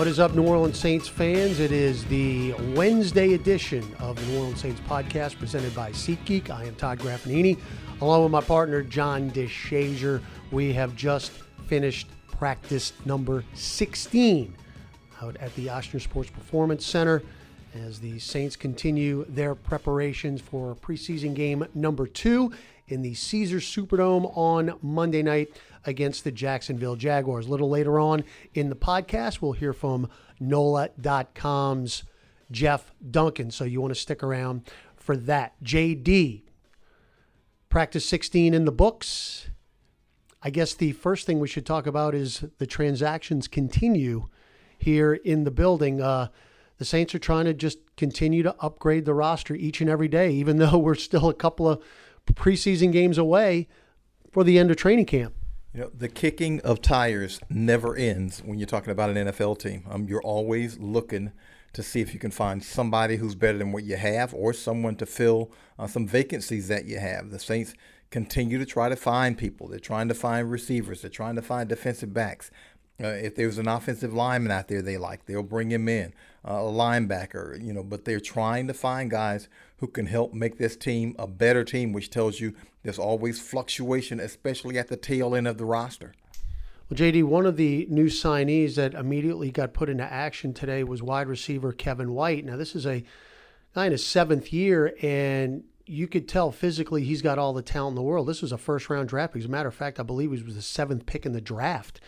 What is up, New Orleans Saints fans? It is the Wednesday edition of the New Orleans Saints podcast presented by SeatGeek. I am Todd Graffanini, along with my partner, John DeShazer. We have just finished practice number 16 out at the Ochsner Sports Performance Center as the Saints continue their preparations for preseason game number 2 in the Caesars Superdome on Monday night against the Jacksonville Jaguars. A little later on in the podcast, we'll hear from NOLA.com's Jeff Duncan, so you want to stick around for that. JD, practice 16 in the books. I guess the first thing we should talk about is the transactions continue here in the building. The Saints are trying to just continue to upgrade the roster each and every day, even though we're still a couple of preseason games away for the end of training camp. You know, the kicking of tires never ends when you're talking about an NFL team. You're always looking to see if you can find somebody who's better than what you have or someone to fill some vacancies that you have. The Saints continue to try to find people. They're trying to find receivers. They're trying to find defensive backs. If there's an offensive lineman out there they like, they'll bring him in, a linebacker, you know, but they're trying to find guys who can help make this team a better team, which tells you there's always fluctuation, especially at the tail end of the roster. Well, JD, one of the new signees that immediately got put into action today was wide receiver Kevin White. Now, this is a guy in his 7th year, and you could tell physically he's got all the talent in the world. This was a first-round draft pick. As a matter of fact, I believe he was the 7th pick in the draft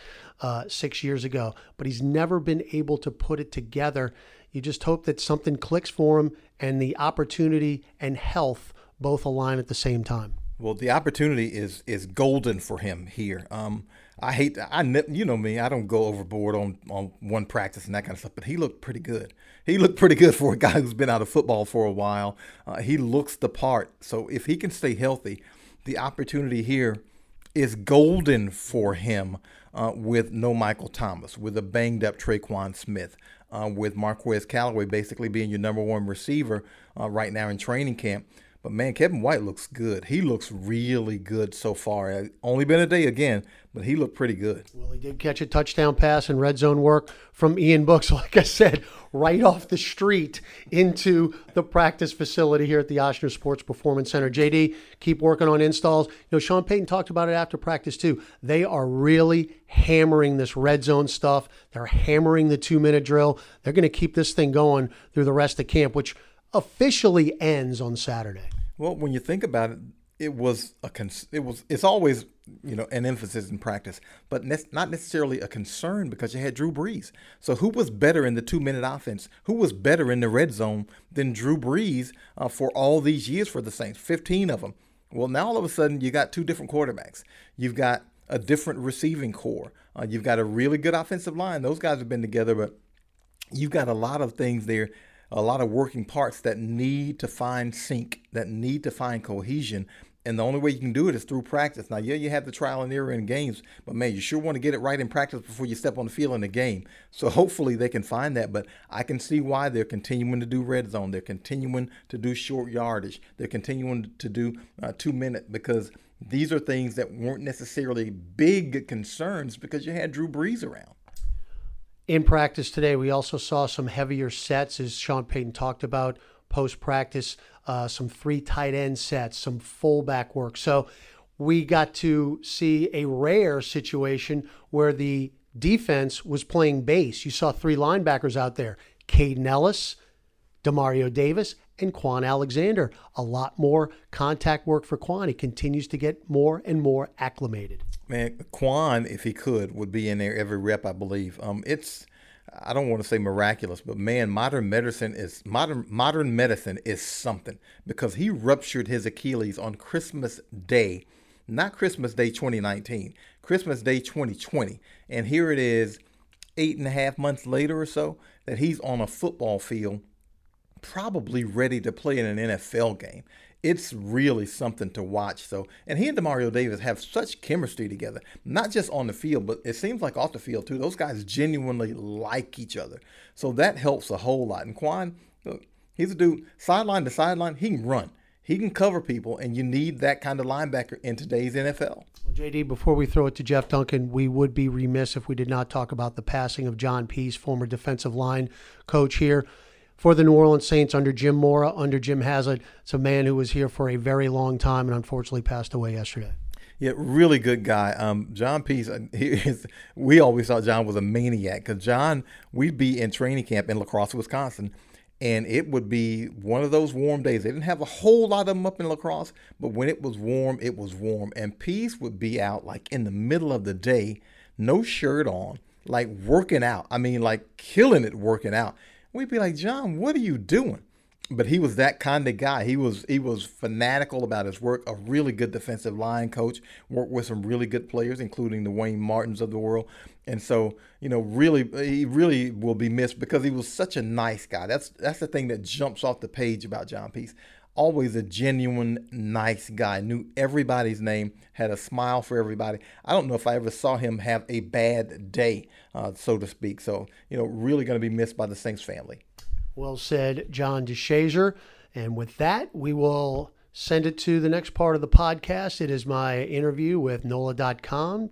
6 years ago. But he's never been able to put it together. You just hope that something clicks for him and the opportunity and health both align at the same time. Well, the opportunity is golden for him here. You know me, I don't go overboard on one practice and that kind of stuff, but he looked pretty good. He looked pretty good for a guy who's been out of football for a while. He looks the part. So if he can stay healthy, the opportunity here is golden for him with no Michael Thomas, with a banged-up Traquan Smith, with Marquez Callaway basically being your number one receiver right now in training camp. But, man, Kevin White looks good. He looks really good so far. Only been a day again, but he looked pretty good. Well, he did catch a touchdown pass and red zone work from Ian Books, like I said, right off the street into the practice facility here at the Ochsner Sports Performance Center. JD, keep working on installs. You know, Sean Payton talked about it after practice, too. They are really hammering this red zone stuff. They're hammering the 2-minute drill. They're going to keep this thing going through the rest of camp, which officially ends on Saturday. Well, when you think about it, it's always, you know, an emphasis in practice, but not necessarily a concern because you had Drew Brees. So who was better in the 2-minute offense? Who was better in the red zone than Drew Brees for all these years for the Saints? 15 of them. Well, now all of a sudden you got 2 different quarterbacks. You've got a different receiving core. You've got a really good offensive line. Those guys have been together, but you've got a lot of things there. A lot of working parts that need to find sync, that need to find cohesion. And the only way you can do it is through practice. Now, yeah, you have the trial and error in games, but, man, you sure want to get it right in practice before you step on the field in the game. So hopefully they can find that. But I can see why they're continuing to do red zone. They're continuing to do short yardage. They're continuing to do 2-minute because these are things that weren't necessarily big concerns because you had Drew Brees around. In practice today, we also saw some heavier sets, as Sean Payton talked about post-practice, some 3 tight end sets, some fullback work. So we got to see a rare situation where the defense was playing base. You saw 3 linebackers out there, Caden Ellis, DeMario Davis, and Kwon Alexander. A lot more contact work for Kwon. He continues to get more and more acclimated. Man, Kwon, if he could, would be in there every rep, I believe. I don't want to say miraculous, but, man, modern medicine is something because he ruptured his Achilles on Christmas Day, not Christmas Day 2019, Christmas Day 2020. And here it is 8.5 months later or so that he's on a football field probably ready to play in an NFL game. It's really something to watch. So, and he and DeMario Davis have such chemistry together, not just on the field, but it seems like off the field too. Those guys genuinely like each other. So that helps a whole lot. And Kwon, look, he's a dude, sideline to sideline, he can run. He can cover people, and you need that kind of linebacker in today's NFL. Well, JD, before we throw it to Jeff Duncan, we would be remiss if we did not talk about the passing of John Pease, former defensive line coach here for the New Orleans Saints under Jim Mora, under Jim Haslett. It's a man who was here for a very long time and unfortunately passed away yesterday. Yeah, really good guy. John Pease, we always thought John was a maniac because John, we'd be in training camp in La Crosse, Wisconsin, and it would be one of those warm days. They didn't have a whole lot of them up in La Crosse, but when it was warm, it was warm. And Pease would be out like in the middle of the day, no shirt on, like working out. I mean, like killing it working out. We'd be like, John, what are you doing? But he was that kind of guy. He was fanatical about his work, a really good defensive line coach, worked with some really good players, including the Wayne Martins of the world. And so, you know, really, he really will be missed because he was such a nice guy. That's the thing that jumps off the page about John Pease. Always a genuine, nice guy, knew everybody's name, had a smile for everybody. I don't know if I ever saw him have a bad day, so to speak. So, you know, really going to be missed by the Saints family. Well said, John DeShazer. And with that, we will send it to the next part of the podcast. It is my interview with NOLA.com,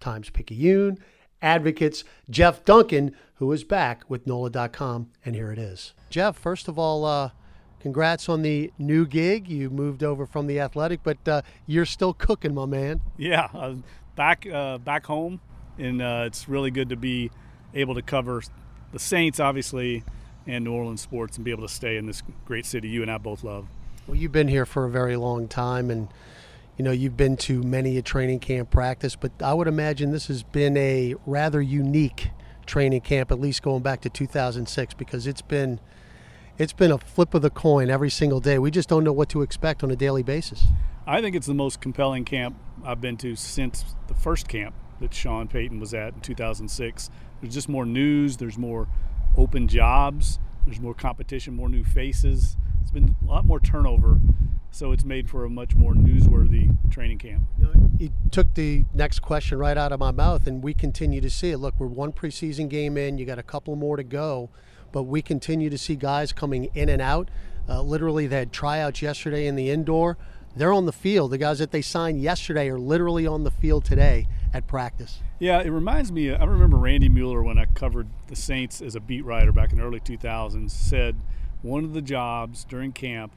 Times-Picayune, Advocates, Jeff Duncan, who is back with NOLA.com. And here it is. Jeff, first of all, congrats on the new gig. You moved over from The Athletic, but you're still cooking, my man. Yeah, back home, and it's really good to be able to cover the Saints, obviously, and New Orleans sports and be able to stay in this great city you and I both love. Well, you've been here for a very long time, and you know, you've been to many a training camp practice, but I would imagine this has been a rather unique training camp, at least going back to 2006, because it's been a flip of the coin every single day. We just don't know what to expect on a daily basis. I think it's the most compelling camp I've been to since the first camp that Sean Payton was at in 2006. There's just more news, there's more open jobs, there's more competition, more new faces. It's been a lot more turnover, so it's made for a much more newsworthy training camp. You took the next question right out of my mouth, and we continue to see it. Look, we're one preseason game in, you got a couple more to go, but we continue to see guys coming in and out. Literally, they had tryouts yesterday in the indoor. They're on the field. The guys that they signed yesterday are literally on the field today at practice. Yeah, it reminds me, I remember Randy Mueller when I covered the Saints as a beat writer back in the early 2000s said one of the jobs during camp,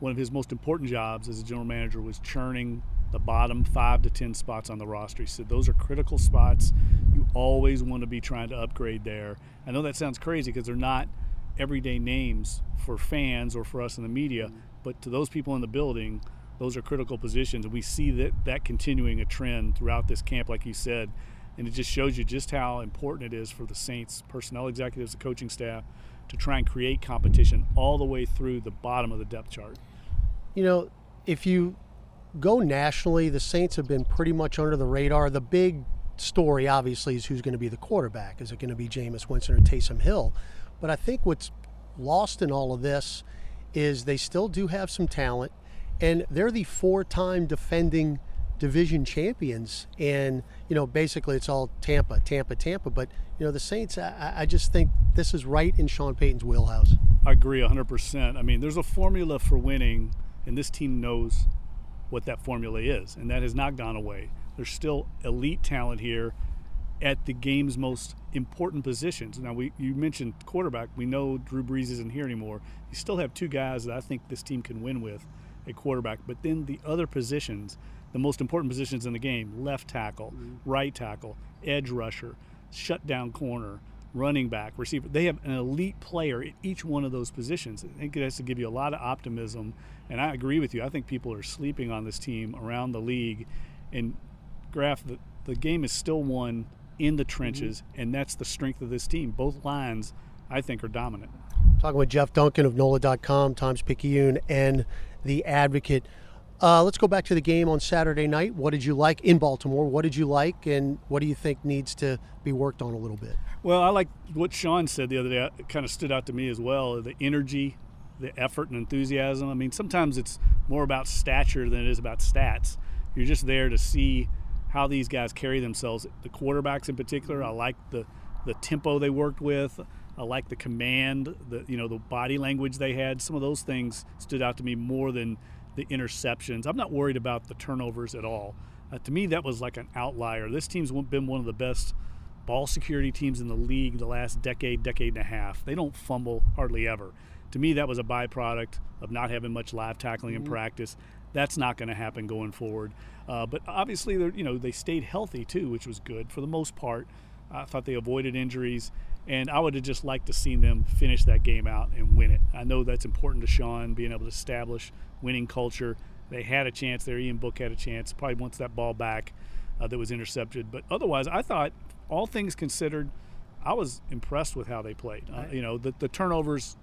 one of his most important jobs as a general manager was churning the bottom 5 to 10 spots on the roster. He said those are critical spots. You always want to be trying to upgrade there. I know that sounds crazy because they're not everyday names for fans or for us in the media, but to those people in the building, those are critical positions. We see that continuing a trend throughout this camp, like you said, and it just shows you just how important it is for the Saints personnel executives, the coaching staff, to try and create competition all the way through the bottom of the depth chart. You know, if you go nationally, the Saints have been pretty much under the radar. The big story, obviously, is who's going to be the quarterback. Is it going to be Jameis Winston or Taysom Hill? But I think what's lost in all of this is they still do have some talent. And they're the four-time defending division champions. And, you know, basically it's all Tampa, Tampa, Tampa. But, you know, the Saints, I just think this is right in Sean Payton's wheelhouse. I agree 100%. I mean, there's a formula for winning, and this team knows what that formula is, and that has not gone away. There's still elite talent here at the game's most important positions. Now, you mentioned quarterback. We know Drew Brees isn't here anymore. You still have two guys that I think this team can win with. A quarterback, but then the other positions, the most important positions in the game, left tackle, right tackle, edge rusher, shutdown corner, running back, receiver. They have an elite player at each one of those positions. I think it has to give you a lot of optimism, and I agree with you. I think people are sleeping on this team around the league, and Graf, the game is still won in the trenches, and that's the strength of this team. Both lines, I think, are dominant. Talking with Jeff Duncan of NOLA.com, Times-Picayune, and The Advocate. Let's go back to the game on Saturday night. What did you like in Baltimore? What did you like, and what do you think needs to be worked on a little bit? Well, I like what Sean said the other day. It kind of stood out to me as well, the energy, the effort, and enthusiasm. I mean, sometimes it's more about stature than it is about stats. You're just there to see how these guys carry themselves, the quarterbacks in particular. I like the tempo they worked with. I like the command, the body language they had. Some of those things stood out to me more than the interceptions. I'm not worried about the turnovers at all. To me, that was like an outlier. This team's been one of the best ball security teams in the league the last decade and a half. They don't fumble hardly ever. To me, that was a byproduct of not having much live tackling in practice. That's not going to happen going forward. But obviously, they stayed healthy too, which was good for the most part. I thought they avoided injuries, and I would have just liked to seen them finish that game out and win it. I know that's important to Sean, being able to establish winning culture. They had a chance there. Ian Book had a chance, probably wants that ball back that was intercepted. But otherwise, I thought, all things considered, I was impressed with how they played. The turnovers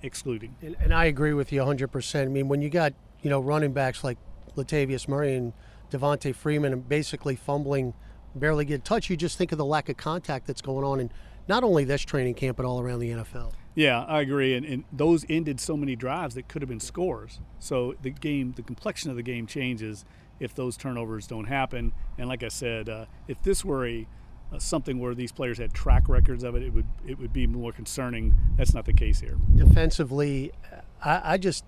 excluding. And I agree with you 100%. I mean, when you got, running backs like Latavius Murray and Devontae Freeman and basically fumbling, barely get a touch, you just think of the lack of contact that's going on in not only this training camp, but all around the NFL. Yeah, I agree. And those ended so many drives that could have been scores. So the complexion of the game changes if those turnovers don't happen. And like I said, if this were something where these players had track records of it, it would be more concerning. That's not the case here. Defensively, I just,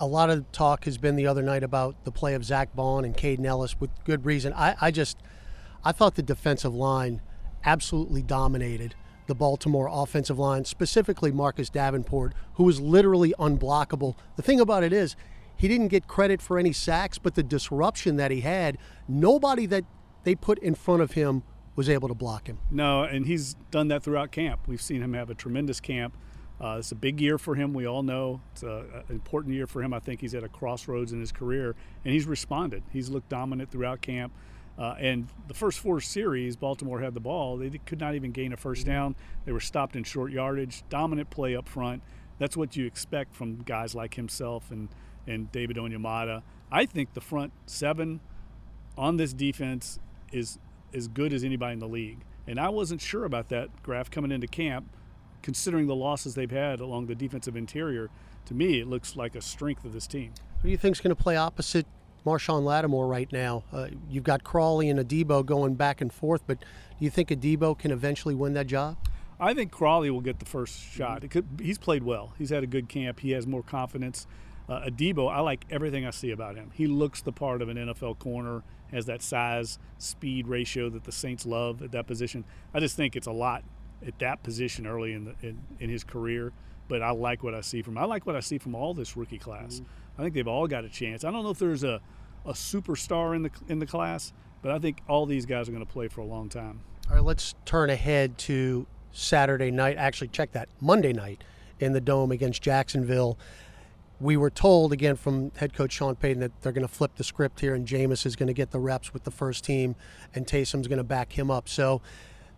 a lot of talk has been the other night about the play of Zach Bond and Caden Ellis with good reason. I thought the defensive line absolutely dominated the Baltimore offensive line, specifically Marcus Davenport, who was literally unblockable. The thing about it is, he didn't get credit for any sacks, but the disruption that he had, nobody that they put in front of him was able to block him. No, and he's done that throughout camp. We've seen him have a tremendous camp. It's a big year for him, we all know. It's an important year for him. I think he's at a crossroads in his career, and he's responded. He's looked dominant throughout camp. And the first four series, Baltimore had the ball. They could not even gain a first down. They were stopped in short yardage. Dominant play up front. That's what you expect from guys like himself and David Onyemata. I think the front seven on this defense is as good as anybody in the league. And I wasn't sure about that, Graf, coming into camp, considering the losses they've had along the defensive interior. To me, it looks like a strength of this team. Who do you think is going to play opposite Marshawn Lattimore right now? You've got Crawley and Adebo going back and forth, but do you think Adebo can eventually win that job? I think Crawley will get the first shot. He's played well. He's had a good camp. He has more confidence. Adebo, I like everything I see about him. He looks the part of an NFL corner, has that size, speed ratio that the Saints love at that position. I just think it's a lot at that position early in his career, but I like what I see from him. I like what I see from all this rookie class. I think they've all got a chance. I don't know if there's a superstar in the class, but I think all these guys are going to play for a long time. All right, let's turn ahead to Saturday night. Actually, check that, Monday night in the Dome against Jacksonville. We were told, again, from head coach Sean Payton that they're going to flip the script here and Jameis is going to get the reps with the first team and Taysom's going to back him up. So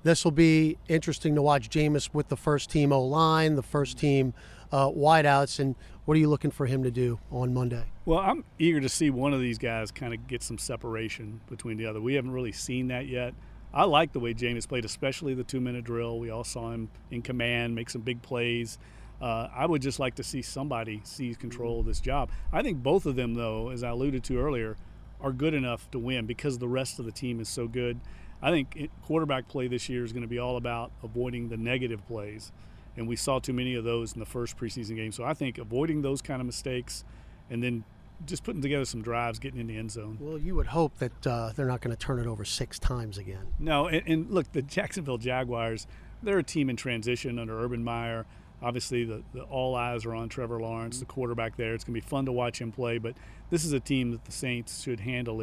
this will be interesting to watch Jameis with the first team O-line, the first team wideouts, and what are you looking for him to do on Monday? Well, I'm eager to see one of these guys kind of get some separation between the other. We haven't really seen that yet. I like the way Jameis played, especially the two-minute drill. We all saw him in command, make some big plays. I would just like to see somebody seize control of this job. I think both of them, though, as I alluded to earlier, are good enough to win because the rest of the team is so good. I think quarterback play this year is going to be all about avoiding the negative plays, and we saw too many of those in the first preseason game. So I think avoiding those kind of mistakes and then just putting together some drives, getting in the end zone. Well, you would hope that they're not going to turn it over 6 times again. No, and look, the Jacksonville Jaguars, they're a team in transition under Urban Meyer. Obviously, the all eyes are on Trevor Lawrence, the quarterback there. It's going to be fun to watch him play, but this is a team that the Saints should handle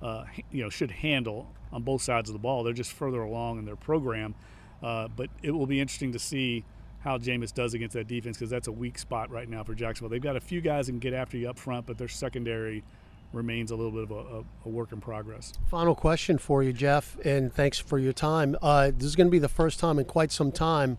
on both sides of the ball. They're just further along in their program, but it will be interesting to see how Jameis does against that defense because that's a weak spot right now for Jacksonville. They've got a few guys that can get after you up front, but their secondary remains a little bit of a work in progress. Final question for you, Jeff, and thanks for your time. This is going to be the first time in quite some time.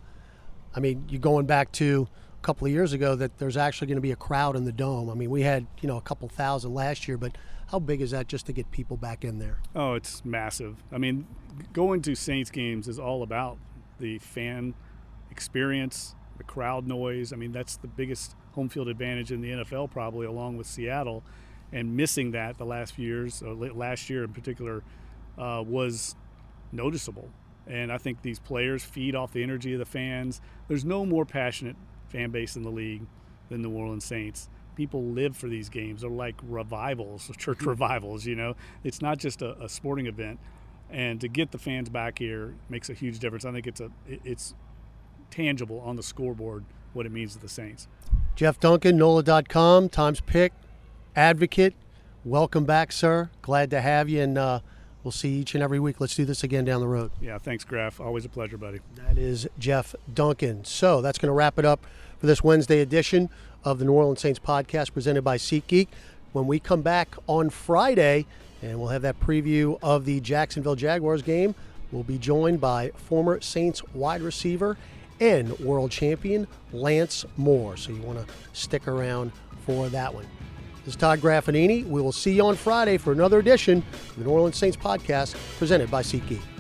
I mean, you're going back to a couple of years ago that there's actually going to be a crowd in the Dome. I mean, we had, a couple thousand last year, but how big is that just to get people back in there? Oh, it's massive. I mean, going to Saints games is all about the fan experience, the crowd noise. I mean, that's the biggest home field advantage in the NFL probably, along with Seattle, and missing that the last few years, or last year in particular, was noticeable. And I think these players feed off the energy of the fans. There's no more passionate fan base in the league than the New Orleans Saints. People live for these games. They're like revivals, church revivals, you know. It's not just a sporting event. And to get the fans back here makes a huge difference. I think it's tangible on the scoreboard what it means to the Saints. Jeff Duncan, NOLA.com, Times-Pic, Advocate. Welcome back, sir. Glad to have you, and we'll see you each and every week. Let's do this again down the road. Yeah, thanks, Graf. Always a pleasure, buddy. That is Jeff Duncan. So that's going to wrap it up for this Wednesday edition of the New Orleans Saints podcast presented by SeatGeek. When we come back on Friday, and we'll have that preview of the Jacksonville Jaguars game, we'll be joined by former Saints wide receiver and world champion Lance Moore. So you want to stick around for that one. This is Todd Graffanini. We will see you on Friday for another edition of the New Orleans Saints podcast presented by SeatGeek.